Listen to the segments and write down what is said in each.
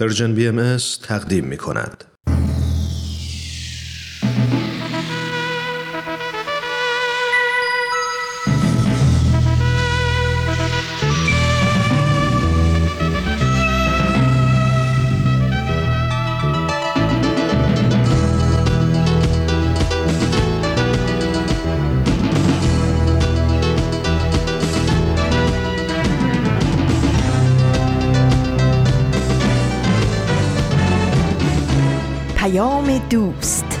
پرژن BMS تقدیم می کند. دوست،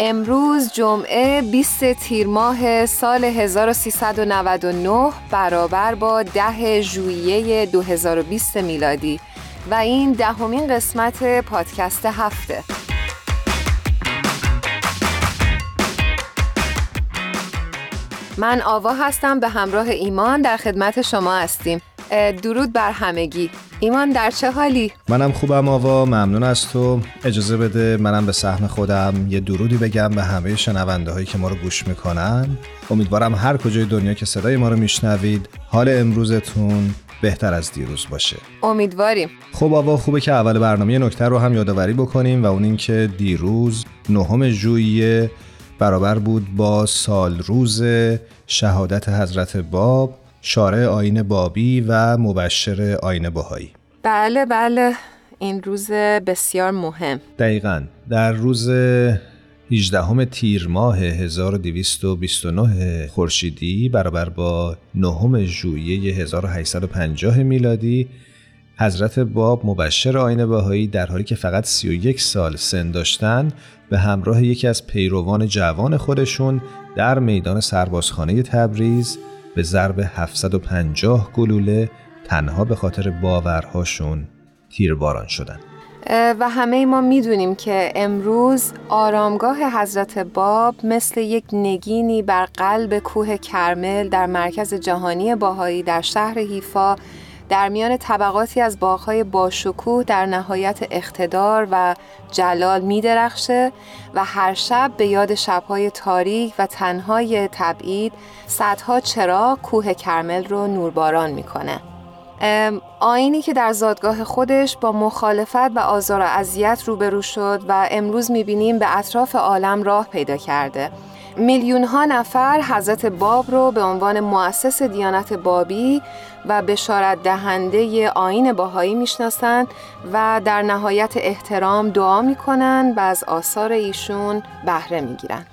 امروز جمعه 20 تیر ماه سال 1399 برابر با 10 ژوئیه 2020 میلادی و این 10مین قسمت پادکست 7. من آوا هستم، به همراه ایمان در خدمت شما هستیم. درود بر همگی. ایمان در چه حالی؟ منم خوبم آوا، ممنون از تو. اجازه بده منم به سهم خودم یه درودی بگم به همه شنونده هایی که ما رو گوش میکنن. امیدوارم هر کجای دنیا که صدای ما رو میشنوید حال امروزتون بهتر از دیروز باشه. امیدواریم. خب آوا، خوبه که اول برنامه یه نکته رو هم یادآوری بکنیم و اون این که دیروز 9 ژوئیه برابر بود با سال روز شهادت حضرت باب، شارع آیین بابی و مبشر آیین بهایی. بله بله، این روز بسیار مهم. دقیقاً در روز 18 تیر ماه 1229 خورشیدی برابر با 9 ژوئیه 1850 میلادی حضرت باب مبشر آیین بهایی در حالی که فقط 31 سال سن داشتن به همراه یکی از پیروان جوان خودشون در میدان سربازخانه تبریز به ضرب 750 گلوله تنها به خاطر باورهاشون تیرباران شدن. و همه ما میدونیم که امروز آرامگاه حضرت باب مثل یک نگینی بر قلب کوه کرمل در مرکز جهانی باهایی در شهر حیفا در میان طبقاتی از باغ‌های باشکوه در نهایت اقتدار و جلال می‌درخشه و هر شب به یاد شب‌های تاریک و تنهای تبعید صدها چراغ کوه کرمل رو نورباران می‌کنه. آیینی که در زادگاه خودش با مخالفت و آزار و اذیت روبرو شد و امروز می‌بینیم به اطراف عالم راه پیدا کرده. میلیون ها نفر حضرت باب رو به عنوان مؤسس دیانت بابی و بشارت دهنده آیین بهایی میشناسن و در نهایت احترام دعا میکنن و از آثار ایشون بهره میگیرند.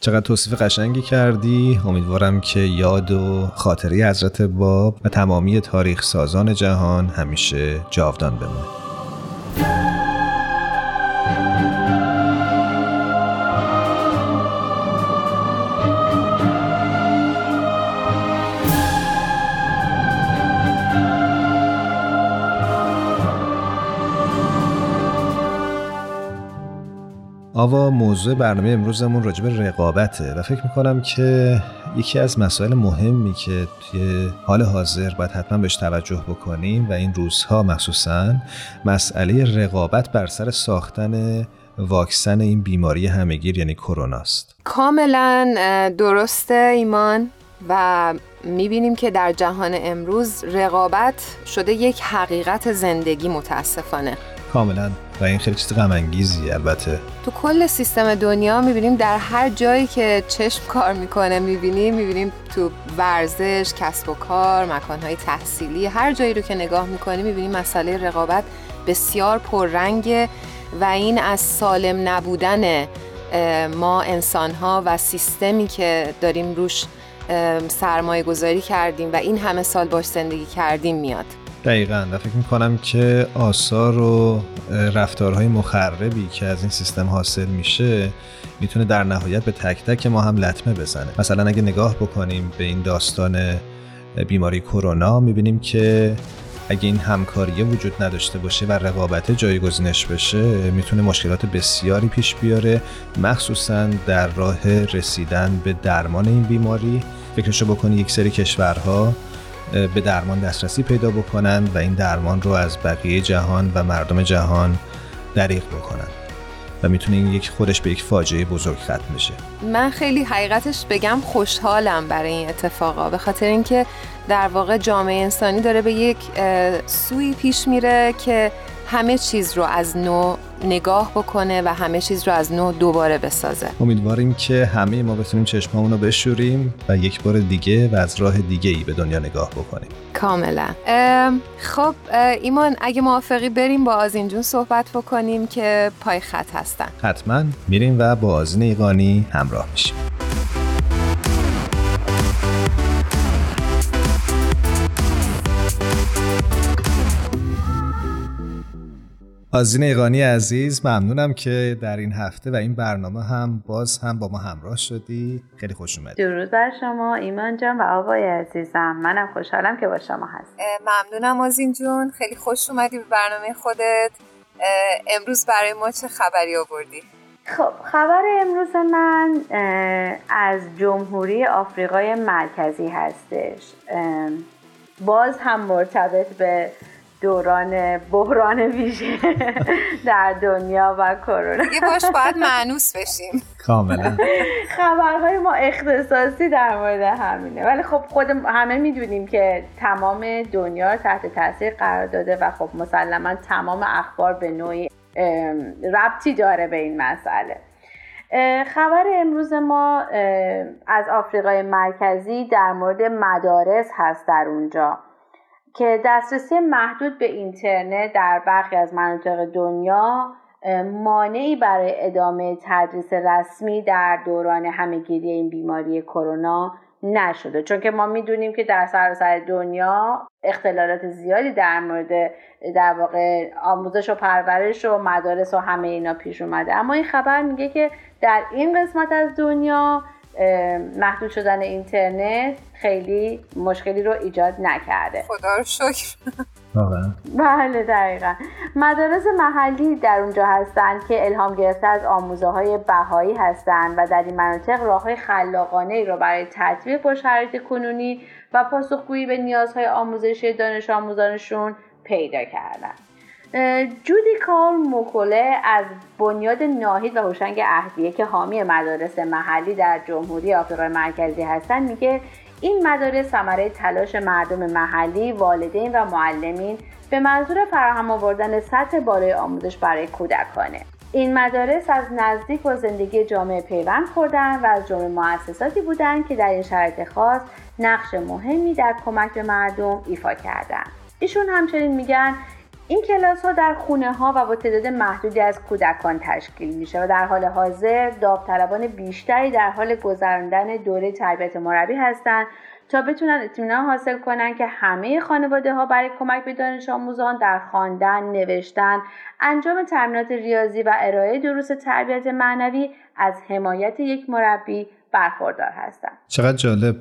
چقدر توصیف قشنگی کردی. امیدوارم که یاد و خاطری حضرت باب و تمامی تاریخ سازان جهان همیشه جاودان بمونه. آوا، موضوع برنامه امروزمون راجع به رقابته و فکر میکنم که یکی از مسائل مهمی که توی حال حاضر باید حتما بهش توجه بکنیم و این روزها مخصوصاً مسئله رقابت بر سر ساختن واکسن این بیماری همه‌گیر یعنی کروناست. کاملاً درسته ایمان، و میبینیم که در جهان امروز رقابت شده یک حقیقت زندگی متاسفانه. کاملاً، و این خیلی چیز غم‌انگیزی. البته تو کل سیستم دنیا می‌بینیم، در هر جایی که چشم کار می‌کنه می‌بینیم تو ورزش، کسب و کار، مکان‌های تحصیلی، هر جایی رو که نگاه می‌کنی می‌بینیم مسئله رقابت بسیار پررنگه و این از سالم نبودن ما انسان‌ها و سیستمی که داریم روش سرمایه گذاری کردیم و این همه سال باش زندگی کردیم میاد. دقیقاً، و فکر میکنم که آثار و رفتارهای مخربی که از این سیستم حاصل میشه میتونه در نهایت به تک تک ما هم لطمه بزنه. مثلا اگه نگاه بکنیم به این داستان بیماری کرونا میبینیم که اگه این همکاریه وجود نداشته باشه و رقابت جایگزینش بشه میتونه مشکلات بسیاری پیش بیاره، مخصوصاً در راه رسیدن به درمان این بیماری. فکرشو بکنی یک سری کشورها به درمان دسترسی پیدا بکنن و این درمان رو از بقیه جهان و مردم جهان دریغ بکنن و میتونه این یک خودش به یک فاجعه بزرگ ختم بشه. من خیلی حقیقتش بگم خوشحالم برای این اتفاقا، به خاطر اینکه در واقع جامعه انسانی داره به یک سوی پیش میره که همه چیز رو از نو نگاه بکنه و همه چیز رو از نو دوباره بسازه. امیدواریم که همه ما بتونیم چشمامون رو بشوریم و یک بار دیگه و از راه دیگه‌ای به دنیا نگاه بکنیم. کاملا. خب ایمان اگه موافقی بریم با آذین جون صحبت بکنیم که پای خط هستن. حتما میریم و با آذین ایقانی همراه میشیم. آذین ایقانی عزیز، ممنونم که در این هفته و این برنامه هم باز هم با ما همراه شدی. خیلی خوش اومدی. درود بر شما ایمان جان و آوای عزیزم. منم خوشحالم که با شما هستم. ممنونم آذین جون، خیلی خوش اومدی به برنامه خودت. امروز برای ما چه خبری آوردی؟ خب خبر امروز من از جمهوری آفریقای مرکزی هستش. باز هم مرتبط به دوران بحران ویژه در دنیا و کرونا. دیگه باش باید مانوس بشیم. کاملا. خبرهای ما اختصاصی در مورد همینه، ولی خب خود همه میدونیم که تمام دنیا تحت تاثیر قرار داده و خب مسلما تمام اخبار به نوعی ربطی داره به این مسئله. خبر امروز ما از آفریقای مرکزی در مورد مدارس هست در اونجا که دسترسی محدود به اینترنت در برخی از مناطق دنیا مانعی برای ادامه تدریس رسمی در دوران همهگیری این بیماری کرونا نشده، چون که ما میدونیم که در سراسر دنیا اختلالات زیادی در مورد در واقع آموزش و پرورش و مدارس و همه اینا پیش اومده. اما این خبر میگه که در این قسمت از دنیا محدود شدن اینترنت خیلی مشکلی رو ایجاد نکرده. خدا رو شکر. بله دقیقا. مدارس محلی در اونجا هستند که الهام گرفته از آموزه های بهایی هستند و در این مناطق راه‌های خلاقانه‌ای رو برای تطبیق با شرایط کنونی و پاسخگویی به نیازهای آموزشی دانش آموزانشون پیدا کردن. جودی کالمو کوله از بنیاد ناهید و هوشنگ اهدیه که حامی مدارس محلی در جمهوری آفریقای مرکزی هستند میگه این مدارس ثمره تلاش مردم محلی، والدین و معلمین به منظور فراهم آوردن سطح بالای آموزش برای کودکانه. این مدارس از نزدیک با زندگی جامعه پیوند خوردن و از جمله مؤسساتی بودند که در این شرایط خاص نقش مهمی در کمک به مردم ایفا کردند. ایشون همچنین میگن این کلاس ها در خونه ها و با تعداد محدودی از کودکان تشکیل میشه و در حال حاضر داوطلبان بیشتری در حال گذراندن دوره تربیت مربی هستند تا بتونن اطمینان حاصل کنن که همه خانواده ها برای کمک به دانش آموزان در خواندن، نوشتن، انجام تمرینات ریاضی و ارائه دروس تربیت معنوی از حمایت یک مربی برخوردار هستند. چقدر جالب.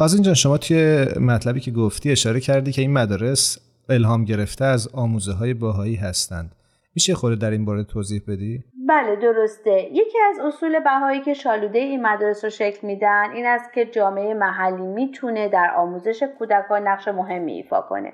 آذین جان شما توی مطلبی که گفتی اشاره کردی که این مدارس الهام گرفته از آموزه های بهایی هستند. میشه خورده در این باره توضیح بدی؟ بله درسته. یکی از اصول بهایی که شالوده این مدارس رو شکل میدن این است که جامعه محلی میتونه در آموزش کودکان نقش مهمی ایفا کنه.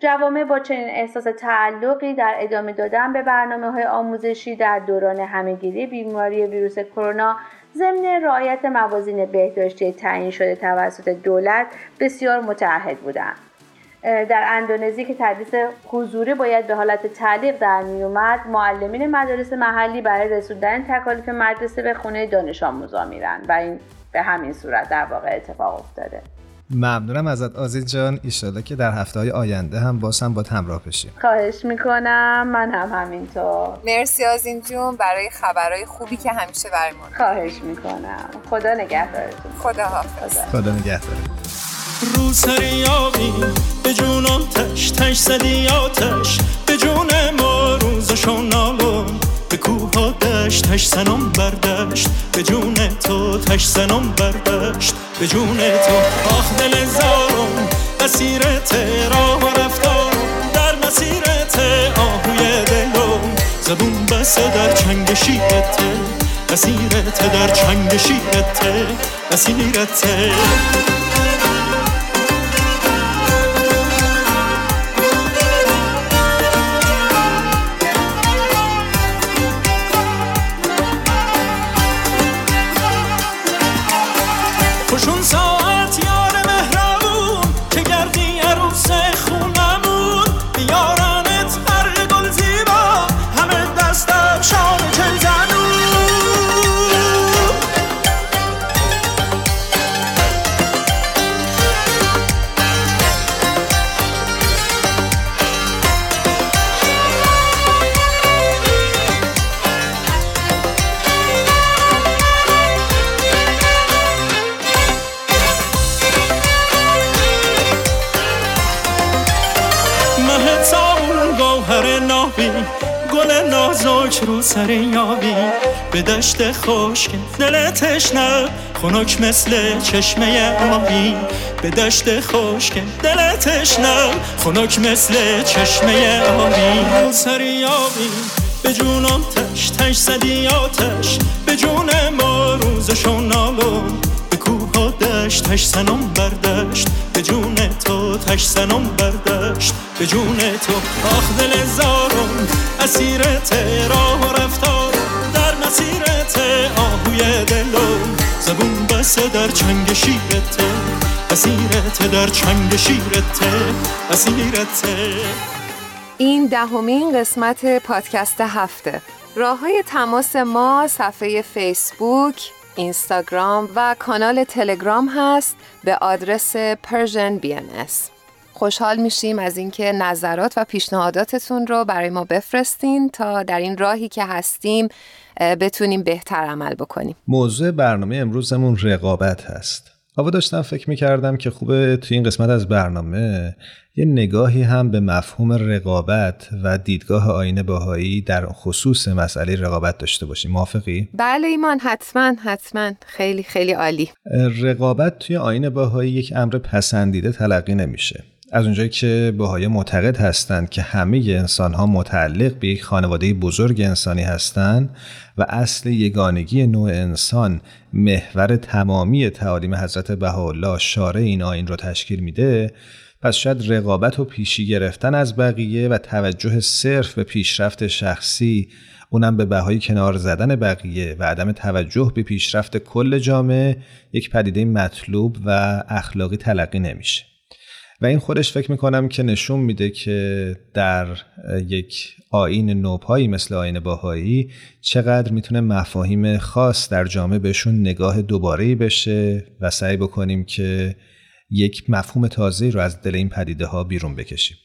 جوامع با چنین احساس تعلقی در ادامه دادن به برنامه‌های آموزشی در دوران همهگیری بیماری ویروس کرونا ضمن رعایت موازین بهداشتی تعیین شده توسط دولت بسیار متعهد بودند. در اندونزی که تدریس حضوری باید به حالت تعلیق در می اومد، معلمین مدارس محلی برای رسوندن تکالیف مدرسه به خونه دانش آموزا میرن و این به همین صورت در واقع اتفاق افتاده. ممنونم ازت آذین جان، ایشالا که در هفته‌های آینده هم باز هم با همراه بشیم. خواهش میکنم. من هم همینطور. مرسی آذین جون برای خبرهای خوبی که همیشه برامون. خواهش میکنم. خدا نگهدارتون. خدا حافظ. خدا نگهدارتون. رو سر یاقی به جون آتش تش زدی آتش به جون ما روزشان نالون به کوه ها دشت تش سنم بردشت به جون تو تش سنم بردشت به جون تو آخ دل زارم اسیرت راه و رفتارم زبون بسته در چنگ شیعته، اسیرته در چنگ شیعته، اسیرته. سر یابی به دشت خشک دل تشنه خنک مثل چشمه آبی، به دشت خشک دل تشنه خنک مثل چشمه آبی. سر یابی به جون آتش تش زدی آتش، به جون ما روزشو نالون، به کوه و دشت تش سنم بردشت، به جون تو تش سنم بردشت، به جون تو. آخ دل زارم اسیرت راه و رفتار، در مسیرت آهوی دلم زبون بسته در چنگ شیرت، اسیرت در چنگ شیرت، اسیرت. این دهمین قسمت پادکست هفته. راه‌های تماس ما صفحه فیسبوک، اینستاگرام و کانال تلگرام هست به آدرس Persian BMS. خوشحال میشیم از اینکه نظرات و پیشنهاداتتون رو برای ما بفرستین تا در این راهی که هستیم بتونیم بهتر عمل بکنیم. موضوع برنامه امروزمون رقابت هست. حالا داشتم فکر میکردم که خوبه تو این قسمت از برنامه یه نگاهی هم به مفهوم رقابت و دیدگاه آیین بهایی در خصوص مسئله رقابت داشته باشیم. موافقی؟ بله ایمان، حتما حتما. خیلی خیلی عالی. رقابت توی آیین بهایی یک امر پسندیده تلقی نمیشه. از اونجایی که بهایی معتقد هستند که همه انسان‌ها متعلق به یک خانواده بزرگ انسانی هستند و اصل یگانگی نوع انسان محور تمامی تعالیم حضرت بهاءالله شارع این آیین رو تشکیل میده، پس شاید رقابت و پیشی گرفتن از بقیه و توجه صرف به پیشرفت شخصی، اونم به بهای کنار زدن بقیه و عدم توجه به پیشرفت کل جامعه، یک پدیده مطلوب و اخلاقی تلقی نمیشه. و این خودش فکر میکنم که نشون میده که در یک آیین نوپایی مثل آیین بهایی چقدر میتونه مفاهیم خاص در جامعه بهشون نگاه دوباره‌ای بشه و سعی بکنیم که یک مفهوم تازه‌ای رو از دل این پدیده ها بیرون بکشیم.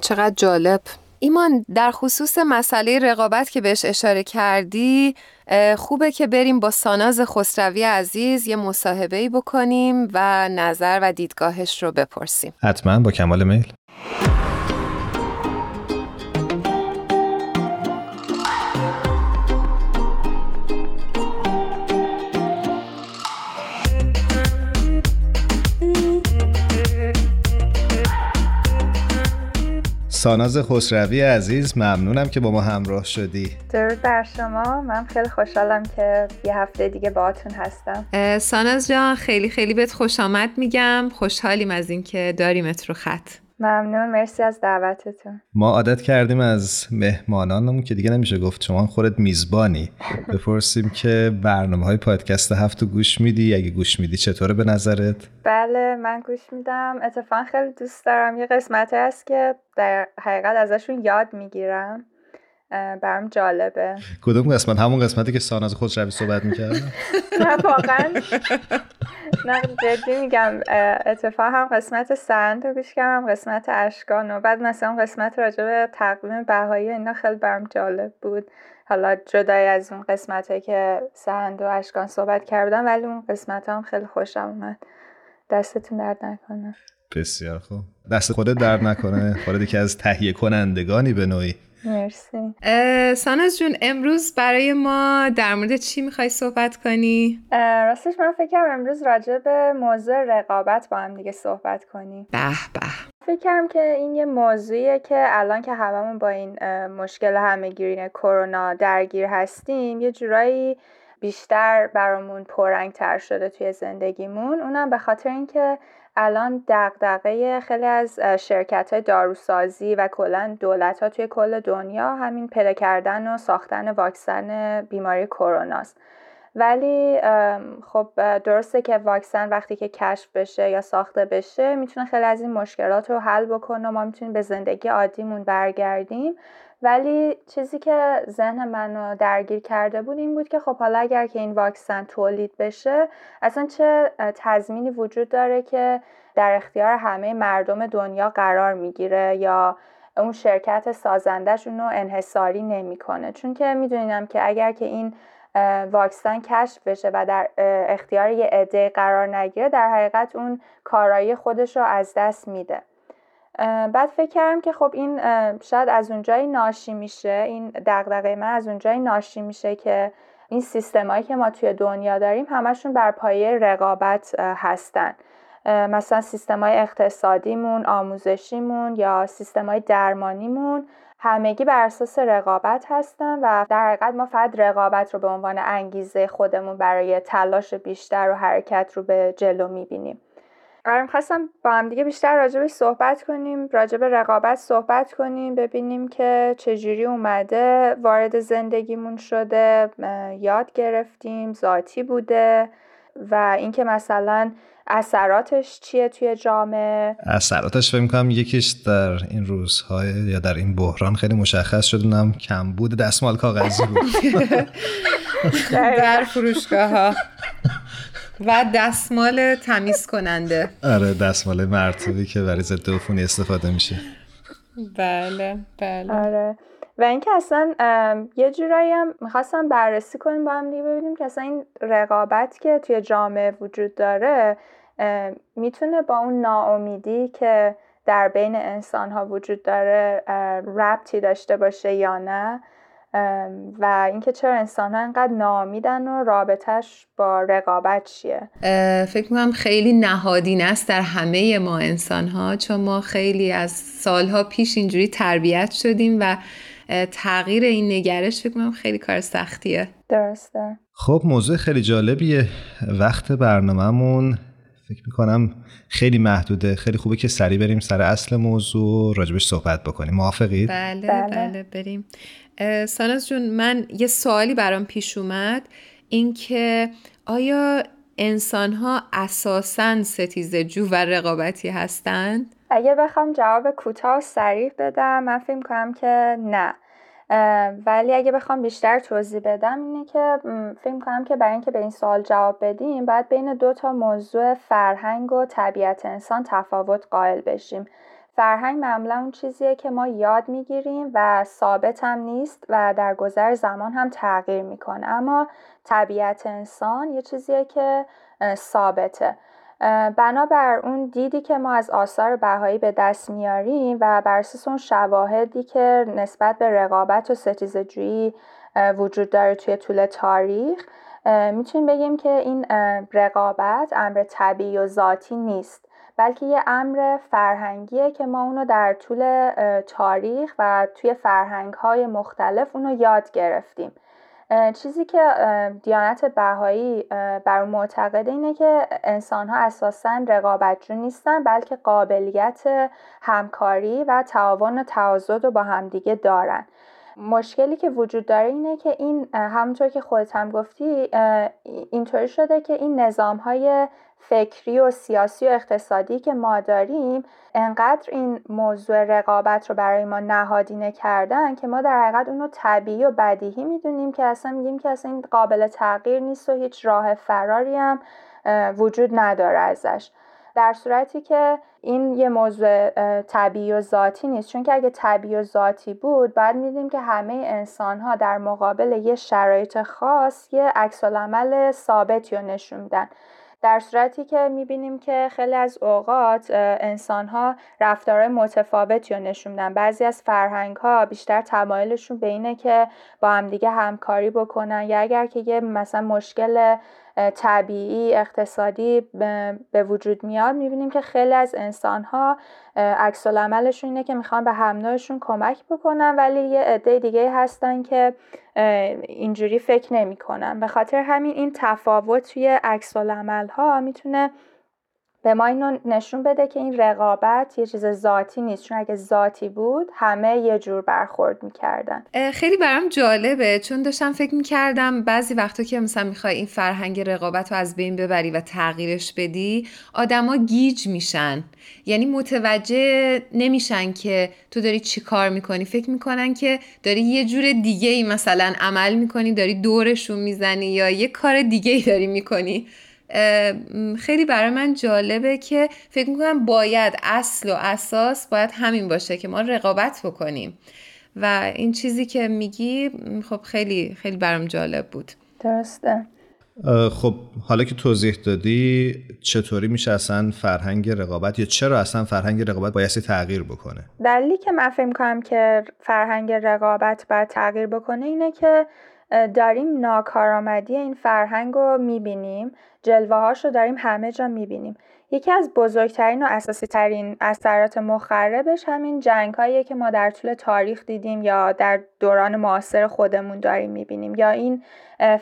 چقدر جالب. ایمان، در خصوص مسئله رقابت که بهش اشاره کردی، خوبه که بریم با ساناز خسروی عزیز یه مصاحبه‌ای بکنیم و نظر و دیدگاهش رو بپرسیم. حتما، با کمال میل. ساناز خسروی عزیز، ممنونم که با ما همراه شدی. درود بر شما. من خیلی خوشحالم که یه هفته دیگه باهاتون هستم. ساناز جان، خیلی خیلی بهت خوش آمد میگم. خوشحالیم از این که داریمت رو خط. ممنون، مرسی از دعوتتون. ما عادت کردیم از مهمانانم که دیگه نمیشه گفت شما خودت میزبانی، بپرسیم که برنامه‌های پادکست هفتو گوش میدی؟ اگه گوش میدی چطوره به نظرت؟ بله، من گوش میدم. اتفاقا خیلی دوست دارم. یه قسمتی هست که در حقیقت ازشون یاد میگیرم، برام جالبه. کدوم قسمت؟ همون قسمتی که ساناز خسروی صحبت میکرد؟ نه واقعا، نه جدی میگم، اتفاق هم قسمت سند رو گوش کردم، هم قسمت اشکان، و بعد مثلا قسمت راجع به تقویم بهایی، اینا خیلی برام جالب بود. حالا جدای از اون قسمتی که سند و اشکان صحبت کردم، ولی اون قسمت هم خیلی خوشم اومد. دستتون درد نکنه. بسیار خوب، دست خودت درد نکنه. خودت که از تهیه کنندگانی به نوعی. مرسی. ساناز جون، امروز برای ما در مورد چی میخوای صحبت کنی؟ راستش من فکر کنم امروز راجع به موضوع رقابت با هم دیگه صحبت کنیم. به به. فکرم که این یه موضوعیه که الان که هممون با این مشکل همه‌گیرین کرونا درگیر هستیم یه جورایی بیشتر برامون پررنگ‌تر شده توی زندگیمون. اونم به خاطر اینکه الان دغدغه خیلی از شرکت‌های داروسازی و کلاً دولت‌ها توی کل دنیا همین پیدا کردن و ساختن واکسن بیماری کروناست. ولی خب درسته که واکسن وقتی که کشف بشه یا ساخته بشه میتونه خیلی از این مشکلات رو حل بکنه و ما میتونیم به زندگی عادیمون برگردیم، ولی چیزی که ذهن منو درگیر کرده بود این بود که خب حالا اگر که این واکسن تولید بشه اصلا چه تضمینی وجود داره که در اختیار همه مردم دنیا قرار میگیره یا اون شرکت سازندش اونو انحصاری نمیکنه، چون که میدونینم که اگر که این واکسن کشف بشه و در اختیار یه عده قرار نگیره در حقیقت اون کارایی خودش رو از دست میده. بعد فکر کردم که خب این شاید از اونجایی ناشی میشه، این دغدغه من از اونجایی ناشی میشه که این سیستمایی که ما توی دنیا داریم همشون بر پایه رقابت هستن. مثلا سیستمای اقتصادیمون، آموزشیمون یا سیستمای درمانیمون همگی بر اساس رقابت هستن و در حقیقت ما فقط رقابت رو به عنوان انگیزه خودمون برای تلاش بیشتر و حرکت رو به جلو میبینیم. می‌خواستم با هم دیگه بیشتر راجبش صحبت کنیم، راجب رقابت صحبت کنیم، ببینیم که چجوری اومده وارد زندگیمون شده، یاد گرفتیم، ذاتی بوده و اینکه مثلا اثراتش چیه توی جامعه. اثراتش فکر می‌کنم یکیش در این روزهای یا در این بحران خیلی مشخص شد، اونم کمبود دستمال کاغذی بود در فروشگاه‌ها و دستمال تمیز کننده. آره دستمال مرطوبی که برای ضد عفونی استفاده میشه. بله بله آره. و اینکه اصلا یه جورایی هم میخواستم بررسی کنیم با هم دیگه، ببینیم که اصلا این رقابت که توی جامعه وجود داره میتونه با اون ناامیدی که در بین انسان‌ها وجود داره ربطی داشته باشه یا نه، و اینکه چرا انسان‌ها انقدر ناامیدن و رابطه‌اش با رقابت چیه. فکر می‌کنم خیلی نهادین است در همه ما انسان‌ها، چون ما خیلی از سال‌ها پیش اینجوری تربیت شدیم و تغییر این نگرش فکر می‌کنم خیلی کار سختیه. درسته. خب موضوع خیلی جالبیه. وقت برنامه‌مون فکر می‌کنم خیلی محدوده. خیلی خوبه که سریع بریم سر اصل موضوع، راجبش صحبت بکنیم. موافقید؟ بله بله, بله بریم. ساناز جون من یه سوالی برام پیش اومد، این که آیا انسان‌ها اساساً ستیزه‌جو و رقابتی هستند؟ اگه بخوام جواب کوتاه و صریح بدم من فکر می‌کنم که نه، ولی اگه بخوام بیشتر توضیح بدم اینه که فکر می‌کنم که برای اینکه به این سوال جواب بدیم باید بین دو تا موضوع فرهنگ و طبیعت انسان تفاوت قائل بشیم. فرهنگ معمولا اون چیزیه که ما یاد میگیریم و ثابت هم نیست و در گذر زمان هم تغییر میکنه، اما طبیعت انسان یه چیزیه که ثابته. بنابر اون دیدی که ما از آثار بهایی به دست میاریم و بر اساس اون شواهدی که نسبت به رقابت و ستیزه‌جویی وجود داره توی طول تاریخ میتونیم بگیم که این رقابت امر طبیعی و ذاتی نیست، بلکه یه امر فرهنگیه که ما اونو در طول تاریخ و توی فرهنگ‌های مختلف اونو یاد گرفتیم. چیزی که دیانت بهایی بر اون معتقده اینه که انسان‌ها اساساً رقابتجو نیستن، بلکه قابلیت همکاری و تعاون و تعاضد رو با همدیگه دارن. مشکلی که وجود داره اینه که این همونطور که خودت هم گفتی اینطوری شده که این نظام‌های فکری و سیاسی و اقتصادی که ما داریم انقدر این موضوع رقابت رو برای ما نهادینه کردن که ما در حقیقت اون رو طبیعی و بدیهی میدونیم که اصلا میگیم که اصلا این قابل تغییر نیست و هیچ راه فراری هم وجود نداره ازش، در صورتی که این یه موضوع طبیعی و ذاتی نیست. چون که اگه طبیعی و ذاتی بود بعد می‌دیدیم که همه انسان‌ها در مقابل یه شرایط خاص یه عکس‌العمل ثابتی رو نشون میدن، در صورتی که می‌بینیم که خیلی از اوقات انسان‌ها رفتارهای متفاوتی رو نشون میدن. بعضی از فرهنگ‌ها بیشتر تمایلشون به اینه که با همدیگه همکاری بکنن، یا اگر که یه مثلا مشکل طبیعی اقتصادی به وجود میاد، میبینیم که خیلی از انسان‌ها عکس العملشون اینه که میخوان به هم‌نوعشون کمک بکنن، ولی یه عده دیگه هستن که اینجوری فکر نمی‌کنن. به خاطر همین این تفاوت توی عکس العمل‌ها میتونه به ما اینو نشون بده که این رقابت یه چیز ذاتی نیست، چون اگه ذاتی بود همه یه جور برخورد میکردن. خیلی برام جالبه، چون داشتم فکر میکردم بعضی وقتا که مثلا میخوای این فرهنگ رقابت رو از بین ببری و تغییرش بدی، آدما گیج میشن، یعنی متوجه نمیشن که تو داری چی کار میکنی، فکر میکنن که داری یه جور دیگه ای مثلا عمل میکنی، داری دورشون میزنی یا یه کار دیگه ای داری میکنی. خیلی برای من جالبه که فکر میکنم باید اصل و اساس باید همین باشه که ما رقابت بکنیم، و این چیزی که میگی خب خیلی خیلی برام جالب بود. درسته. خب حالا که توضیح دادی چطوری میشه اصلا فرهنگ رقابت، یا چرا اصلا فرهنگ رقابت بایستی تغییر بکنه، دلیلی که من فکر میکنم که فرهنگ رقابت باید تغییر بکنه اینه که داریم ناکارآمدی این فرهنگ رو میبینیم، جلوه‌هاش رو داریم همه جا میبینیم. یکی از بزرگترین و اساسی ترین اثرات مخربش همین جنگ‌هاییه که ما در طول تاریخ دیدیم یا در دوران معاصر خودمون داریم میبینیم، یا این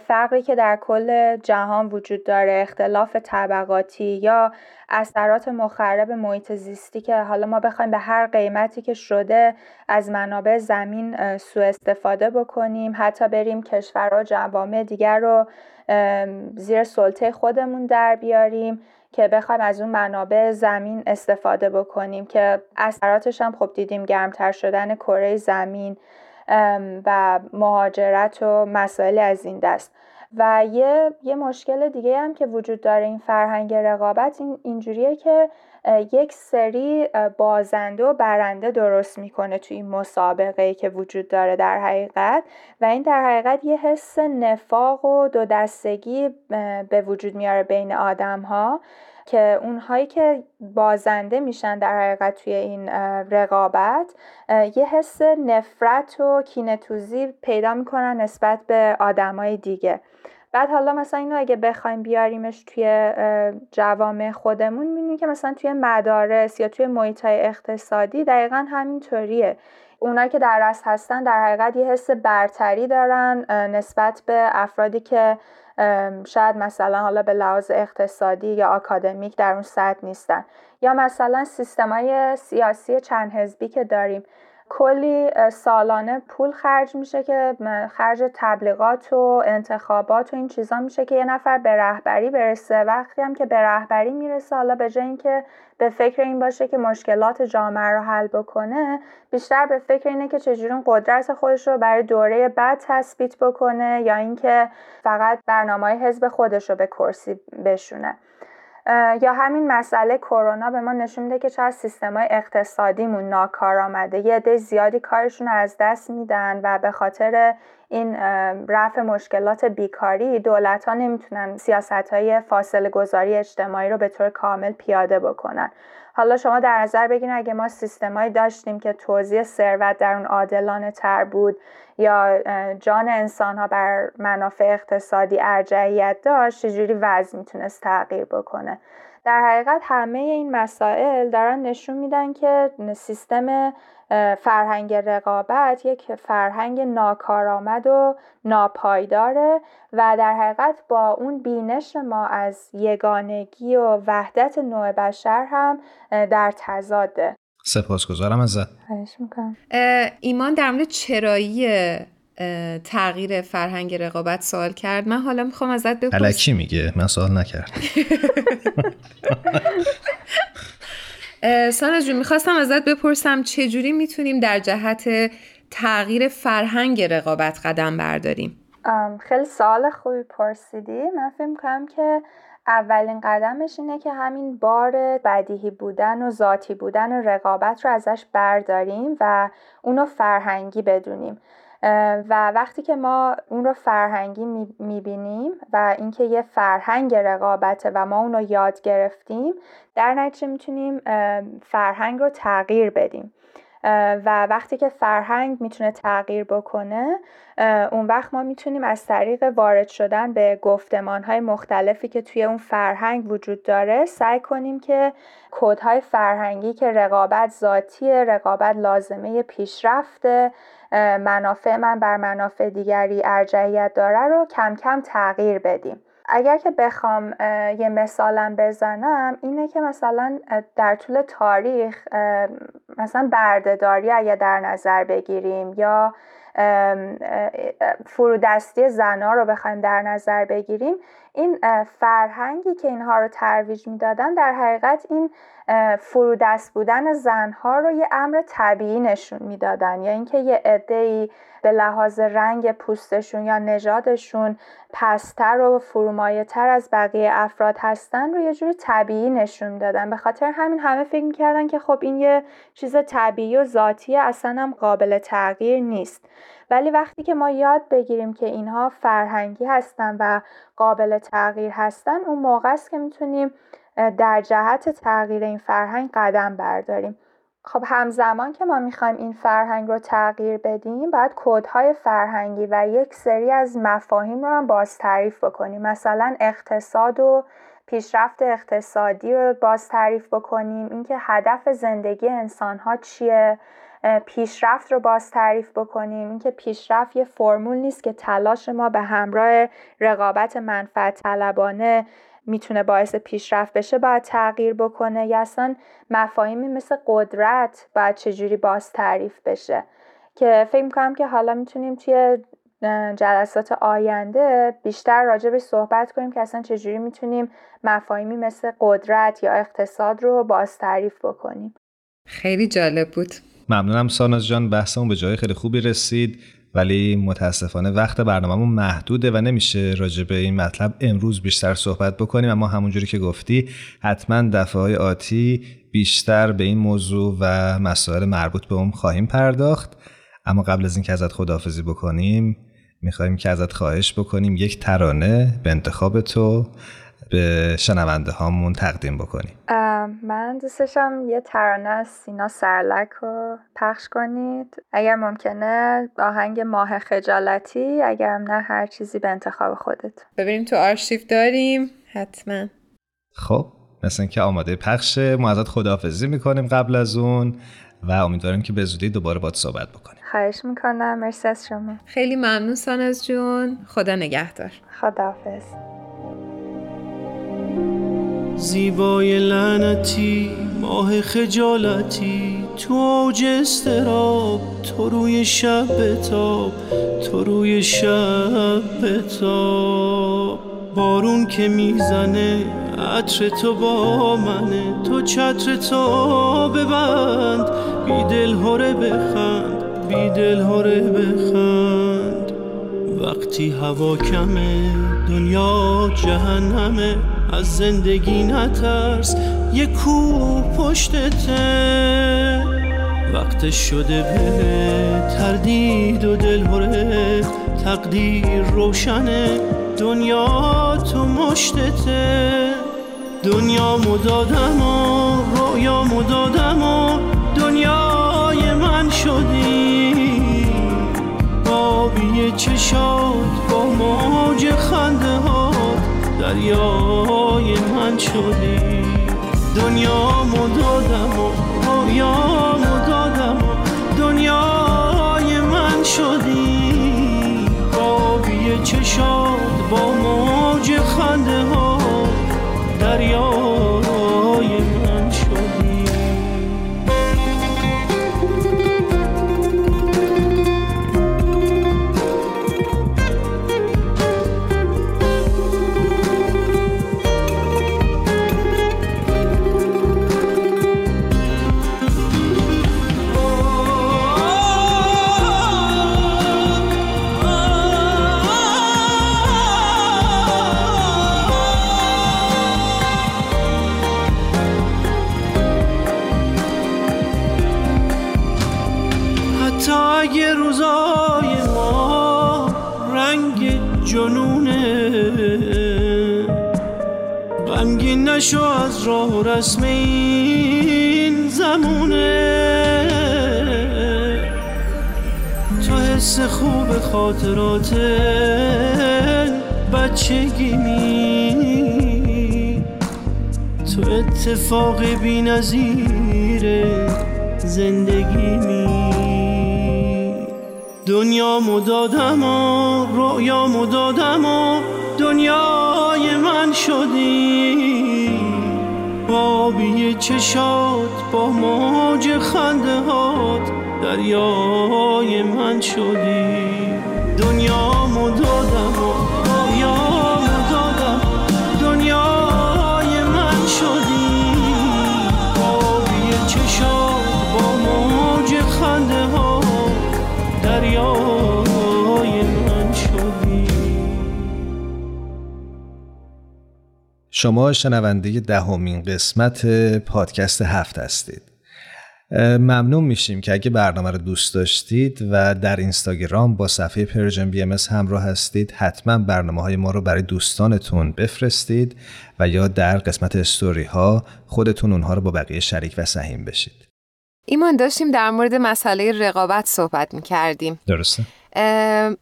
فقری که در کل جهان وجود داره، اختلاف طبقاتی، یا اثرات مخرب محیط زیستی که حالا ما بخوایم به هر قیمتی که شده از منابع زمین سوء استفاده بکنیم، حتی بریم کشورها و جوامع دیگر رو زیر سلطه خودمون در بیاریم که بخوایم از اون منابع زمین استفاده بکنیم، که اثراتش هم خب دیدیم، گرمتر شدن کره زمین و مهاجرت و مسائل از این دست. و یه مشکل دیگه هم که وجود داره این فرهنگ رقابت اینجوریه که یک سری بازنده و برنده درست میکنه توی این مسابقه‌ای که وجود داره در حقیقت، و این در حقیقت یه حس نفاق و دو دستگی به وجود میاره بین آدم‌ها، که اونهایی که بازنده میشن در حقیقت توی این رقابت یه حس نفرت و کینه‌توزی پیدا میکنن نسبت به آدمای دیگه. بعد حالا مثلا اینو اگه بخوایم بیاریمش توی جوامع خودمون، می‌بینیم که مثلا توی مدارس یا توی محیط‌های اقتصادی دقیقاً همینطوریه. اونایی که در رأس هستن در حقیقت یه حس برتری دارن نسبت به افرادی که شاید مثلا حالا به لحاظ اقتصادی یا آکادمیک در اون سطح نیستن، یا مثلا سیستم‌های سیاسی چند حزبی که داریم کلی سالانه پول خرج میشه که خرج تبلیغات و انتخابات و این چیزا میشه که یه نفر به رهبری برسه. وقتی هم که به رهبری میرسه، حالا به جای اینکه به فکر این باشه که مشکلات جامعه رو حل بکنه، بیشتر به فکر اینه که چجوری اون قدرت خودش رو برای دوره بعد تثبیت بکنه، یا اینکه فقط برنامه‌های حزب خودش رو به کرسی بشونه. یا همین مسئله کرونا به ما نشون میده که چرا سیستم‌های اقتصادیمون ناکارآمده. یه عده زیادی کارشون از دست میدن و به خاطر این رفع مشکلات بیکاری دولت‌ها نمیتونن سیاست‌های فاصله‌گذاری اجتماعی رو به طور کامل پیاده بکنن. حالا شما در نظر بگین اگه ما سیستمایی داشتیم که توزیع ثروت در اون عادلانه تر بود، یا جان انسان‌ها بر منافع اقتصادی ارجحیت داشت، چجوری وضع میتونست تغییر بکنه؟ در حقیقت همه این مسائل دارن نشون میدن که سیستم فرهنگ رقابت یک فرهنگ ناکارآمد و ناپایداره، و در حقیقت با اون بینش ما از یگانگی و وحدت نوع بشر هم در تضاده. سپاسگزارم ازت. خواهش میکنم. ایمان در مورد چرایی تغییر فرهنگ رقابت سوال کرد. من حالا میخوام ازت بپرسم. الکی میگه، من سوال نکردم. سانا جون، میخواستم ازت بپرسم چجوری میتونیم در جهت تغییر فرهنگ رقابت قدم برداریم؟ خیلی سوال خوبی پرسیدی. من فکر میکنم که اولین قدمش اینه که همین بار بدیهی بودن و ذاتی بودن و رقابت رو ازش برداریم و اونو فرهنگی بدونیم. و وقتی که ما اون رو فرهنگی میبینیم و اینکه یه فرهنگ رقابته و ما اون رو یاد گرفتیم، در نتیجه میتونیم فرهنگ رو تغییر بدیم. و وقتی که فرهنگ میتونه تغییر بکنه، اون وقت ما میتونیم از طریق وارد شدن به گفتمان‌های مختلفی که توی اون فرهنگ وجود داره سعی کنیم که کدهای فرهنگی که رقابت ذاتیه، رقابت لازمه پیشرفته، منافع من بر منافع دیگری ارجحیت داره رو کم کم تغییر بدیم. اگر که بخوام یه مثالم بزنم اینه که مثلا در طول تاریخ مثلا بردهداری اگه در نظر بگیریم یا فرودستی زنها رو بخوایم در نظر بگیریم، این فرهنگی که اینها رو ترویج میدادن در حقیقت این فرودست بودن زنها رو یه امر طبیعی نشون میدادن، یا اینکه یه عده‌ای به لحاظ رنگ پوستشون یا نژادشون پستر و فرومایه‌تر از بقیه افراد هستن رو یه جوری طبیعی نشون دادن. به خاطر همین همه فکر میکردن که خب این یه چیز طبیعی و ذاتیه، اصلا هم قابل تغییر نیست. ولی وقتی که ما یاد بگیریم که اینها فرهنگی هستن و قابل تغییر هستن، اون موقع است که میتونیم در جهت تغییر این فرهنگ قدم برداریم. خب همزمان که ما میخوایم این فرهنگ رو تغییر بدیم، باید کدهای فرهنگی و یک سری از مفاهیم رو هم باز تعریف بکنیم. مثلا اقتصاد و پیشرفت اقتصادی رو باز تعریف بکنیم، اینکه هدف زندگی انسان‌ها چیه، پیشرفت رو باز تعریف بکنیم، اینکه پیشرفت یه فرمول نیست که تلاش ما به همراه رقابت منفعت طلبانه میتونه باعث پیشرفت بشه، باید تغییر بکنه، یا اصلا مفاهیمی مثل قدرت باید چجوری باز تعریف بشه. که فکر میکنم که حالا میتونیم توی جلسات آینده بیشتر راجع به صحبت کنیم که اصلا چجوری میتونیم مفاهیمی مثل قدرت یا اقتصاد رو باز تعریف بکنیم. خیلی جالب بود. ممنونم ساناز جان، بحثمون به جای خیلی خوبی رسید، ولی متاسفانه وقت برنامه‌مون محدوده و نمیشه راجع به این مطلب امروز بیشتر صحبت بکنیم، اما همونجوری که گفتی حتما دفعه‌های آتی بیشتر به این موضوع و مسائل مربوط به اون خواهیم پرداخت. اما قبل از اینکه ازت خداحافظی بکنیم، می‌خوایم که ازت خواهش بکنیم یک ترانه به انتخاب تو به شنونده هامون تقدیم بکنیم. من دوست داشتم یه ترانه از سینا سرلک رو پخش کنید، اگر ممکنه آهنگ ماه خجالتی، اگر نه هر چیزی به انتخاب خودت. ببینیم تو آرشیو داریم حتما. خب مثل اینکه آماده پخشه. ما ازت خداحافظی میکنیم قبل از اون و امیدواریم که به زودی دوباره باهات صحبت بکنیم. خواهش میکنم، مرسی از شما. خیلی ممنون ساناز جون، خدا نگهدار. خداحافظ. زیبای لعنتی، ماه خجالتی، تو اوج استراب، تو روی شب بتاب، تو روی شب بتاب. بارون که میزنه عطر تو با منه، تو چتر تو ببند، بی دلهره بخند، بی دلهره بخند. وقتی هوا کمه دنیا جهنمه، از زندگی نترس یه کوه پشتته. وقت شده بره تردید و دلهره، تقدیر روشنه، دنیا تو مشتته. دنیا مدادم و رویا مدادم و دنیای من شدی، آبی چشات با موج خنده ها دریای من شدی. دنیا مدادم و رویا مدادم و دنیای من شدی، آبی چشات با موج خنده ها دریای من شدی. شو از راه و رسم این زمونه، حس خوب خاطرات بچگیمی تو اتفاق بی‌نظیر زندگیمی. دنیامو دادم و رویامو دادم و دنیای من شدی، آبی چشات با موج خنده هات دریای من شدی. دنیامو دادم و رویامو دادم، دنیای من شدی، آبی چشات با موج خنده هات دریای من شدی. شما شنونده دهمین قسمت پادکست هفت هستید. ممنون میشیم که اگه برنامه رو دوست داشتید و در اینستاگرام با صفحه پرژن BMS همراه هستید، حتما برنامه‌های ما رو برای دوستانتون بفرستید و یا در قسمت استوری ها خودتون اونها رو با بقیه شریک و سهیم بشید. ایمان، داشتیم در مورد مسئله رقابت صحبت میکردیم، درسته؟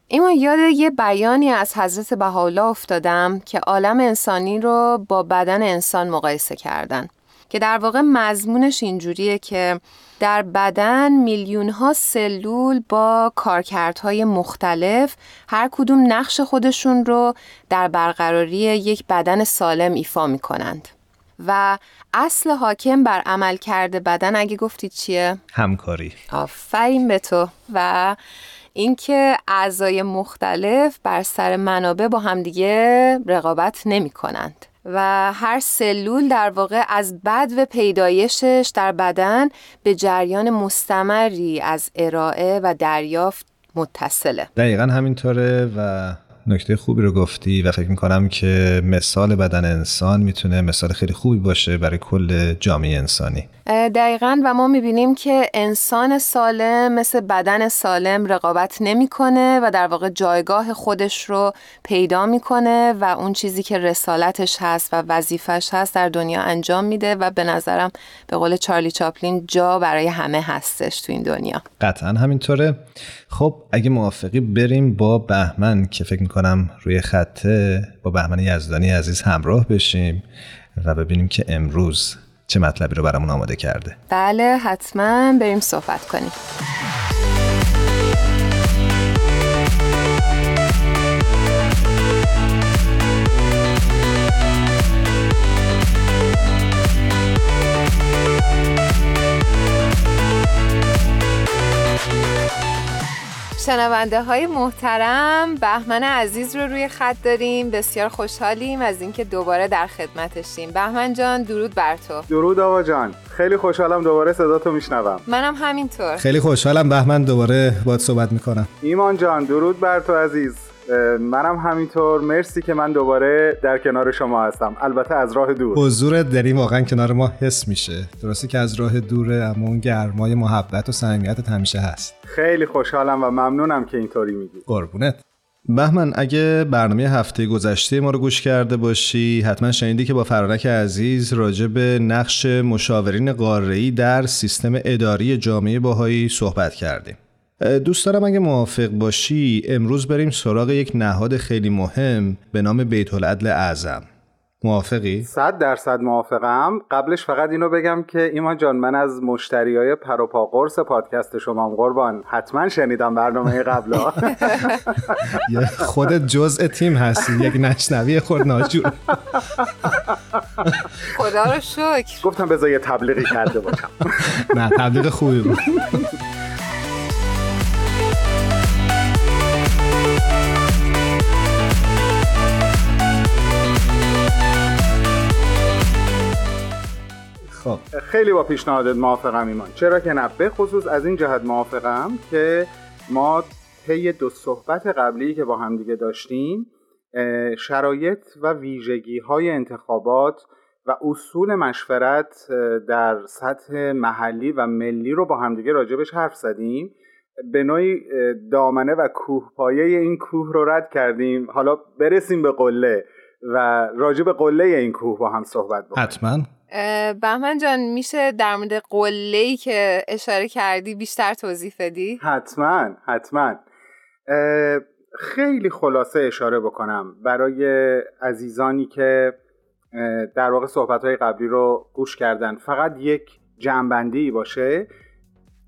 ایمان، یاد یه بیانی از حضرت بهاءالله افتادم که عالم انسانی رو با بدن انسان مقایسه کردن، که در واقع مضمونش اینجوریه که در بدن میلیون ها سلول با کارکردهای مختلف هر کدوم نقش خودشون رو در برقراری یک بدن سالم ایفا می کنند و اصل حاکم بر عمل کرده بدن اگه گفتید چیه؟ همکاری. آفرین به تو. و اینکه اعضای مختلف بر سر منابع با همدیگه رقابت نمی کنند و هر سلول در واقع از بدو پیدایشش در بدن به جریان مستمری از ارائه و دریافت متصله. دقیقا همینطوره و نکته خوبی رو گفتی و فکر میکنم که مثال بدن انسان میتونه مثال خیلی خوبی باشه برای کل جامعه انسانی. دقیقاً. و ما میبینیم که انسان سالم مثل بدن سالم رقابت نمیکنه و در واقع جایگاه خودش رو پیدا میکنه و اون چیزی که رسالتش هست و وظیفش هست در دنیا انجام میده و به نظرم به قول چارلی چاپلین جا برای همه هستش تو این دنیا. قطعاً همینطوره. خب اگه موافقی بریم با بهمن که فکر کنم روی خطه، با بهمن یزدانی عزیز همراه بشیم و ببینیم که امروز چه مطلبی رو برامون آماده کرده. بله حتما بریم صحبت کنیم. شنونده های محترم، بهمن عزیز رو روی خط داریم. بسیار خوشحالیم از اینکه دوباره در خدمتشیم. بهمن جان درود بر تو. درود آوا جان، خیلی خوشحالم دوباره صدا تو میشنوم. منم همینطور خیلی خوشحالم بهمن دوباره باهات صحبت میکنم. ایمان جان درود بر تو عزیز، منم همینطور. مرسی که من دوباره در کنار شما هستم، البته از راه دور. حضورت در این واقعا کنار ما حس میشه، درسته که از راه دوره اما اون گرمای محبت و صمیمیتت همیشه هست. خیلی خوشحالم و ممنونم که اینطوری میگی. قربونت. بهمن، اگه برنامه هفته گذشته ما رو گوش کرده باشی حتما شنیدی که با فرانک عزیز راجع به نقش مشاورین قاره‌ای در سیستم اداری جامعه بهایی صحبت کردیم. دوست دارم اگه موافق باشی امروز بریم سراغ یک نهاد خیلی مهم به نام بیت العدل اعظم. موافقی؟ 100% موافقم. قبلش فقط اینو بگم که ایمان جان من از مشتریای پر و پا قرص پادکست شمام قربان. حتما شنیدم برنامه قبلا. خودت جزء تیم هستی، یک نشنوی خورد ناجور. خدا رو شکر. گفتم بذار یه تبلیغی کرده باشم. نه تبلیغ خوبی بود. خب. خیلی با پیشنهادت موافقم ایمان، چرا که نه. به خصوص از این جهت موافقم که ما طی دو صحبت قبلی که با هم دیگه داشتیم شرایط و ویژگی‌های انتخابات و اصول مشورت در سطح محلی و ملی رو با هم دیگه راجبش حرف زدیم، به نوعی دامنه و کوهپایه این کوه رو رد کردیم، حالا برسیم به قله و راجب قله این کوه با هم صحبت بکنیم. حتماً. بهمن جان میشه در مورد قله‌ای که اشاره کردی بیشتر توضیح بدی؟ حتما. خیلی خلاصه اشاره بکنم برای عزیزانی که در واقع صحبت‌های قبلی رو گوش کردن، فقط یک جمع‌بندی باشه.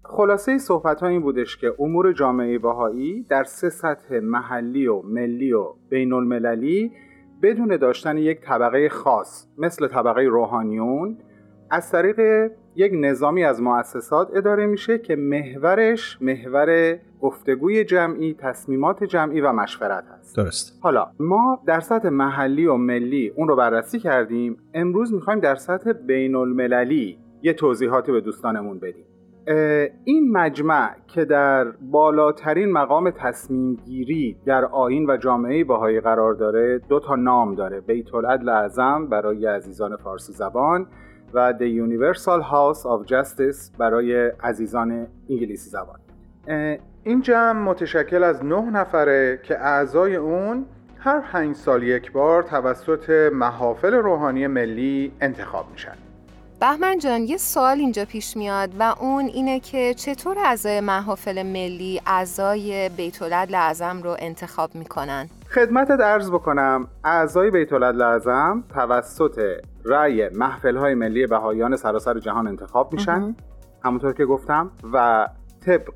خلاصه صحبت‌ها این بودش که امور جامعه بهائی در سه سطح محلی و ملی و بین‌المللی بدون داشتن یک طبقه خاص مثل طبقه روحانیون از طریق یک نظامی از مؤسسات اداره میشه که محورش محور گفتگوی جمعی، تصمیمات جمعی و مشورت هست. درست. حالا ما در سطح محلی و ملی اون رو بررسی کردیم، امروز میخوایم در سطح بین المللی یه توضیحاتی به دوستانمون بدیم. این مجمع که در بالاترین مقام تصمیم گیری در آیین و جامعه بهائی قرار داره، دو تا نام داره: بیت العدل اعظم برای عزیزان فارسی زبان و The Universal House of Justice برای عزیزان انگلیسی زبان. این جمع متشکل از 9 نفره که اعضای اون هر 5 سال یک بار توسط محافل روحانی ملی انتخاب میشن. بهمن جان، یه سوال اینجا پیش میاد و اون اینه که چطور اعضای محافل ملی اعضای بیت العدل اعظم رو انتخاب میکنن؟ خدمتت عرض بکنم اعضای بیت العدل اعظم توسط رأی محفل‌های ملی بهائیان سراسر جهان انتخاب میشن، همونطور که گفتم، و طبق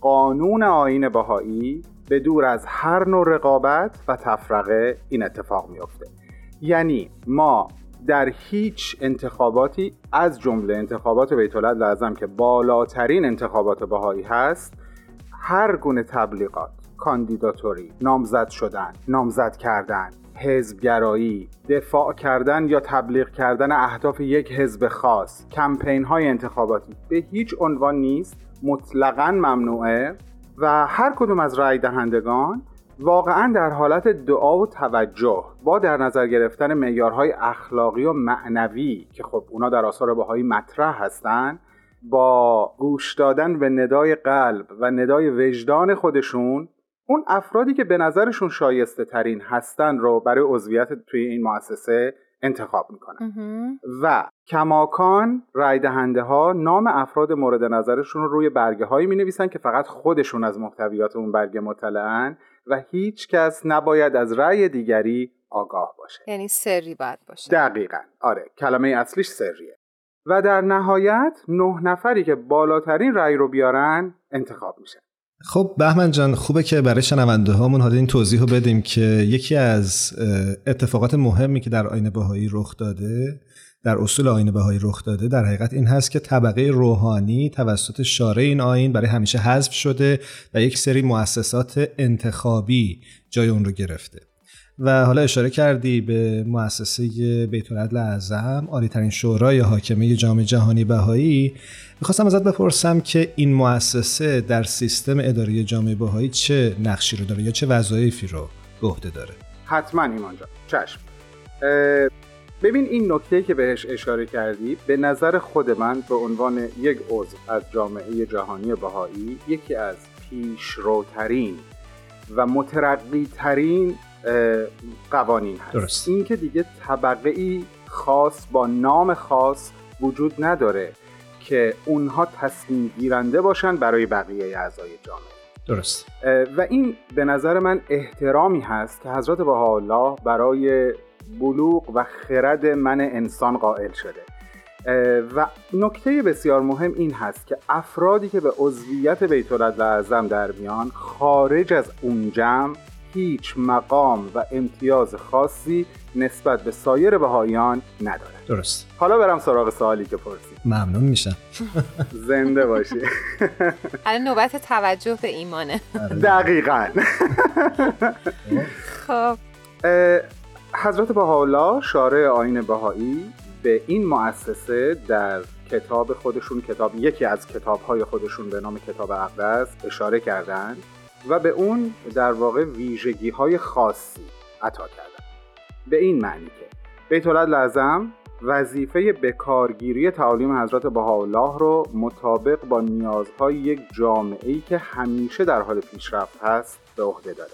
قانون آیین بهائی بدور از هر نوع رقابت و تفرقه این اتفاق میفته. یعنی ما در هیچ انتخاباتی از جمله انتخابات بیت العدل اعظم که بالاترین انتخابات بهائی هست، هر گونه تبلیغات، کاندیداتوری، نامزد شدن، نامزد کردن، حزبگرایی، دفاع کردن یا تبلیغ کردن اهداف یک حزب خاص، کمپین های انتخاباتی به هیچ عنوان نیست، مطلقاً ممنوعه و هر کدوم از رأی دهندگان واقعاً در حالت دعا و توجه با در نظر گرفتن معیارهای اخلاقی و معنوی که خب اونا در آثار بهائی مطرح هستن، با گوش دادن به ندای قلب و ندای وجدان خودشون، اون افرادی که به نظرشون شایسته ترین هستن رو برای عضویت توی این مؤسسه انتخاب میکنن و کماکان رای دهنده ها نام افراد مورد نظرشون رو روی برگه هایی می نویسن که فقط خودشون از محتویات اون برگه مطلعن و هیچ کس نباید از رای دیگری آگاه باشه. یعنی سری باید باشه. دقیقاً، آره، کلمه اصلیش سریه. و در نهایت 9 نفری که بالاترین رای رو بیارن انتخاب میشن. خب بهمن جان، خوبه که برای شنونده هامون حالا این توضیح رو بدیم که یکی از اتفاقات مهمی که در آیین بهائی رخ داده، در اصول آیین بهائی رخ داده، در حقیقت این هست که طبقه روحانی توسط شارع این آیین برای همیشه حذف شده و یک سری مؤسسات انتخابی جای اون رو گرفته. و حالا اشاره کردی به مؤسسه بیت العدل اعظم، عالی‌ترین شورای حاکمه جامعه جهانی بهائی. می‌خواستم ازت بپرسم که این مؤسسه در سیستم اداری جامعه بهائی چه نقشی رو داره یا چه وظایفی رو به عهده داره؟ حتماً ایمان جان، چشم. ببین، این نکته که بهش اشاره کردی به نظر خود من به عنوان یک عضو از جامعه جهانی بهائی یکی از پیشروترین و مترقی‌ترین قوانین هست. درست. این که دیگه طبقه ای خاص با نام خاص وجود نداره که اونها تصمیم گیرنده باشن برای بقیه اعضای جامعه. درست. و این به نظر من احترامی هست که حضرت بهاءالله برای بلوغ و خرد من انسان قائل شده. و نکته بسیار مهم این هست که افرادی که به عضویت بیت العدل اعظم در میان خارج از اون جمع هیچ مقام و امتیاز خاصی نسبت به سایر بهائیان نداره. درست. حالا برم سراغ سوالی که پرسی. ممنون میشم. زنده باشی. الان نوبت توجه به ایمانه. دقیقاً. خب حضرت بهاءالله شارع آیین بهائی به این مؤسسه در کتاب خودشون، کتاب یکی از کتاب‌های خودشون به نام کتاب اقدس اشاره کردن و به اون در واقع ویژگی‌های خاصی عطا کردن. به این معنی که بیت العدل اعظم وظیفه بکارگیری تعالیم حضرت بهاءالله رو مطابق با نیازهای یک جامعه‌ای که همیشه در حال پیشرفت هست به عهده داره.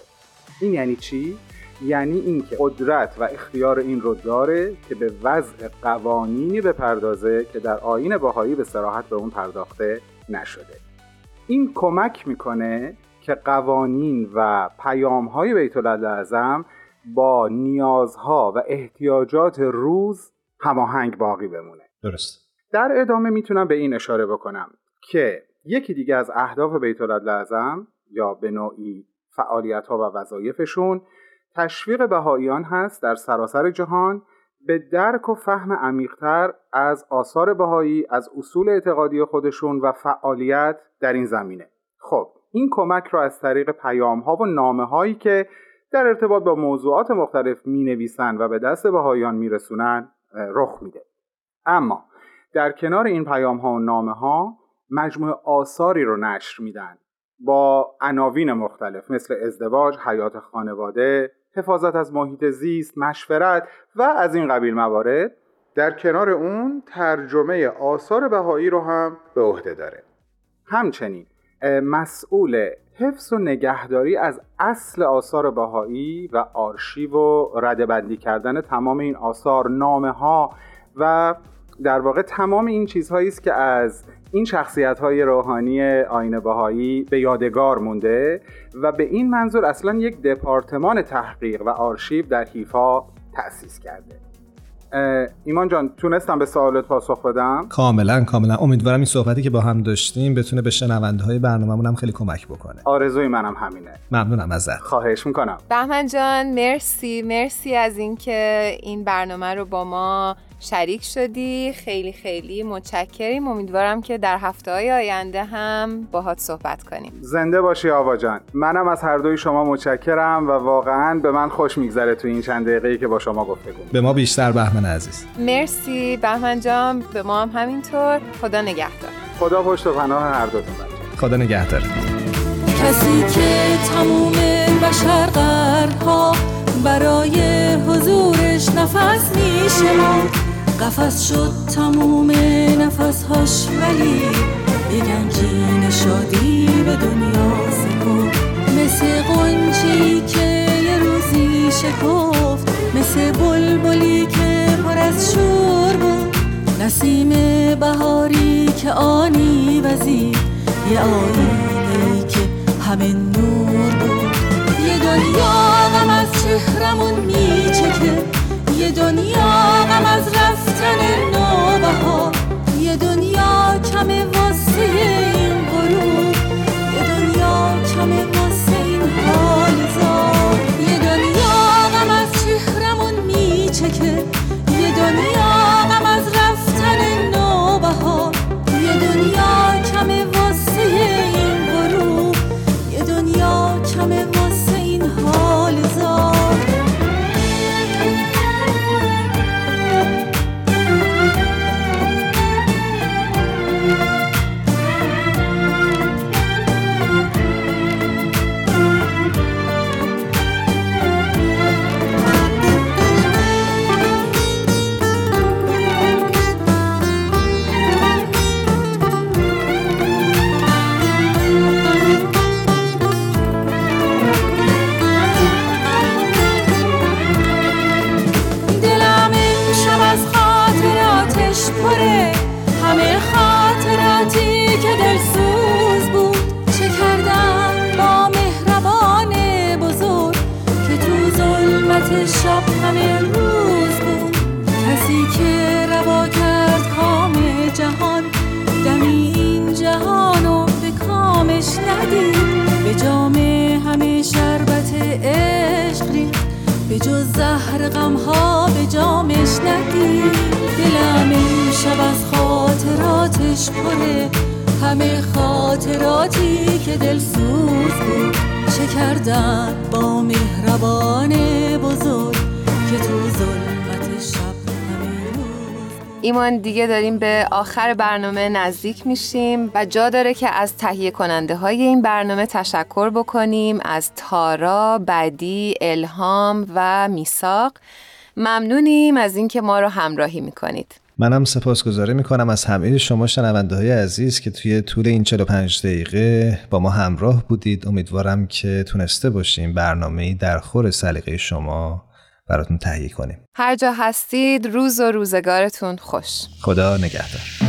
این یعنی چی؟ یعنی اینکه قدرت و اختیار این رو داره که به وضع قوانینی بپردازه که در آیین بهائی به صراحت به اون پرداخته نشده. این کمک میکنه که قوانین و پیام‌های بیت‌العدل با نیازها و احتیاجات روز هماهنگ باقی بمونه. درست. در ادامه میتونم به این اشاره بکنم که یکی دیگه از اهداف بیت‌العدل یا به نوعی فعالیت‌ها و وظایفشون تشویق بهائیان هست در سراسر جهان به درک و فهم عمیق‌تر از آثار بهایی، از اصول اعتقادی خودشون و فعالیت در این زمینه. خب این کمک را از طریق پیام‌ها و نامه‌هایی که در ارتباط با موضوعات مختلف می‌نویسن و به دست بهائیان می‌رسونن رخ میده. اما در کنار این پیام‌ها و نامه‌ها مجموعه آثاری رو نشر میدن با عناوین مختلف مثل ازدواج، حیات خانواده، حفاظت از محیط زیست، مشورت و از این قبیل موارد. در کنار اون ترجمه آثار بهایی رو هم به عهده داره. همچنین مسئول حفظ و نگهداری از اصل آثار بهایی و آرشیو و ردبندی کردن تمام این آثار، نامه ها و در واقع تمام این چیزهایی است که از این شخصیت‌های روحانی آیین بهایی به یادگار مونده و به این منظور اصلا یک دپارتمان تحقیق و آرشیو در حیفا تأسیس کرده. ایمان جان تونستم به سوالت پاسخ بدم؟ کاملا. امیدوارم این صحبتی که با هم داشتیم بتونه به شنونده‌های برنامه‌مون هم خیلی کمک بکنه. آرزوی منم همینه. ممنونم ازت. خواهش می‌کنم. بهمن جان مرسی از اینکه این برنامه رو با ما شریک شدی. خیلی خیلی متشکریم. امیدوارم که در هفته‌های آینده هم باهات صحبت کنیم. زنده باشی آوا جان. منم از هر دوی شما متشکرم و واقعاً به من خوش میگذره تو این چند دقیقه‌ای که با شما گفتگو. به ما بیشتر بهمن عزیز. مرسی بهمن جان، به ما هم همینطور. خدا نگهدار. خدا پشت و پناه هر دوتون باشه. خدا نگهدار. کسی که تمام بشر قرن‌ها برای حضورش نفس می‌شمرد، قفس شد تموم نفسهاش، ولی یه گنجین شادی به دنیا سپرد. مثل قنچی که یه روزی شکفت، مثل بلبلی که پر از شور بود، نسیم بهاری که آنی وزید، یه آینه‌ای که همه نور بود. یه دنیا غم از چهرمون میچکه، یه دنیا غم از رفتن نوبهار، یه دنیا کم واسه این غروب، یه دنیا کم واسه این حال زار. یه دنیا غم از چهرمون میچکه، یه دنیا غم از رفتن نوبهار، یه دنیا کم واسه این غروب، یه دنیا کم واسه این حال زار. شب همه روز بود، کسی که روا کرد کام جهان، دمی این جهانو به کامش ندید، به جام همه شربت عشق رید، به جز زهر غمها به جامش ندید. دلم این شب از خاطراتش پره، همه خاطراتی که دلسوز بود، چه کردن با مهربان بزرگ که تو ظلمت شب. ایمان دیگه داریم به آخر برنامه نزدیک میشیم و جا داره که از تهیه کننده های این برنامه تشکر بکنیم، از تارا، بدی، الهام و میساق. ممنونیم از اینکه ما رو همراهی میکنید. منم سپاسگزاری میکنم از همه شما شنونده‌های عزیز که توی طول این 45 دقیقه با ما همراه بودید. امیدوارم که تونسته باشیم برنامه‌ای در خور سلیقه شما براتون تهیه کنیم. هر جا هستید روز و روزگارتون خوش. خدا نگهدار.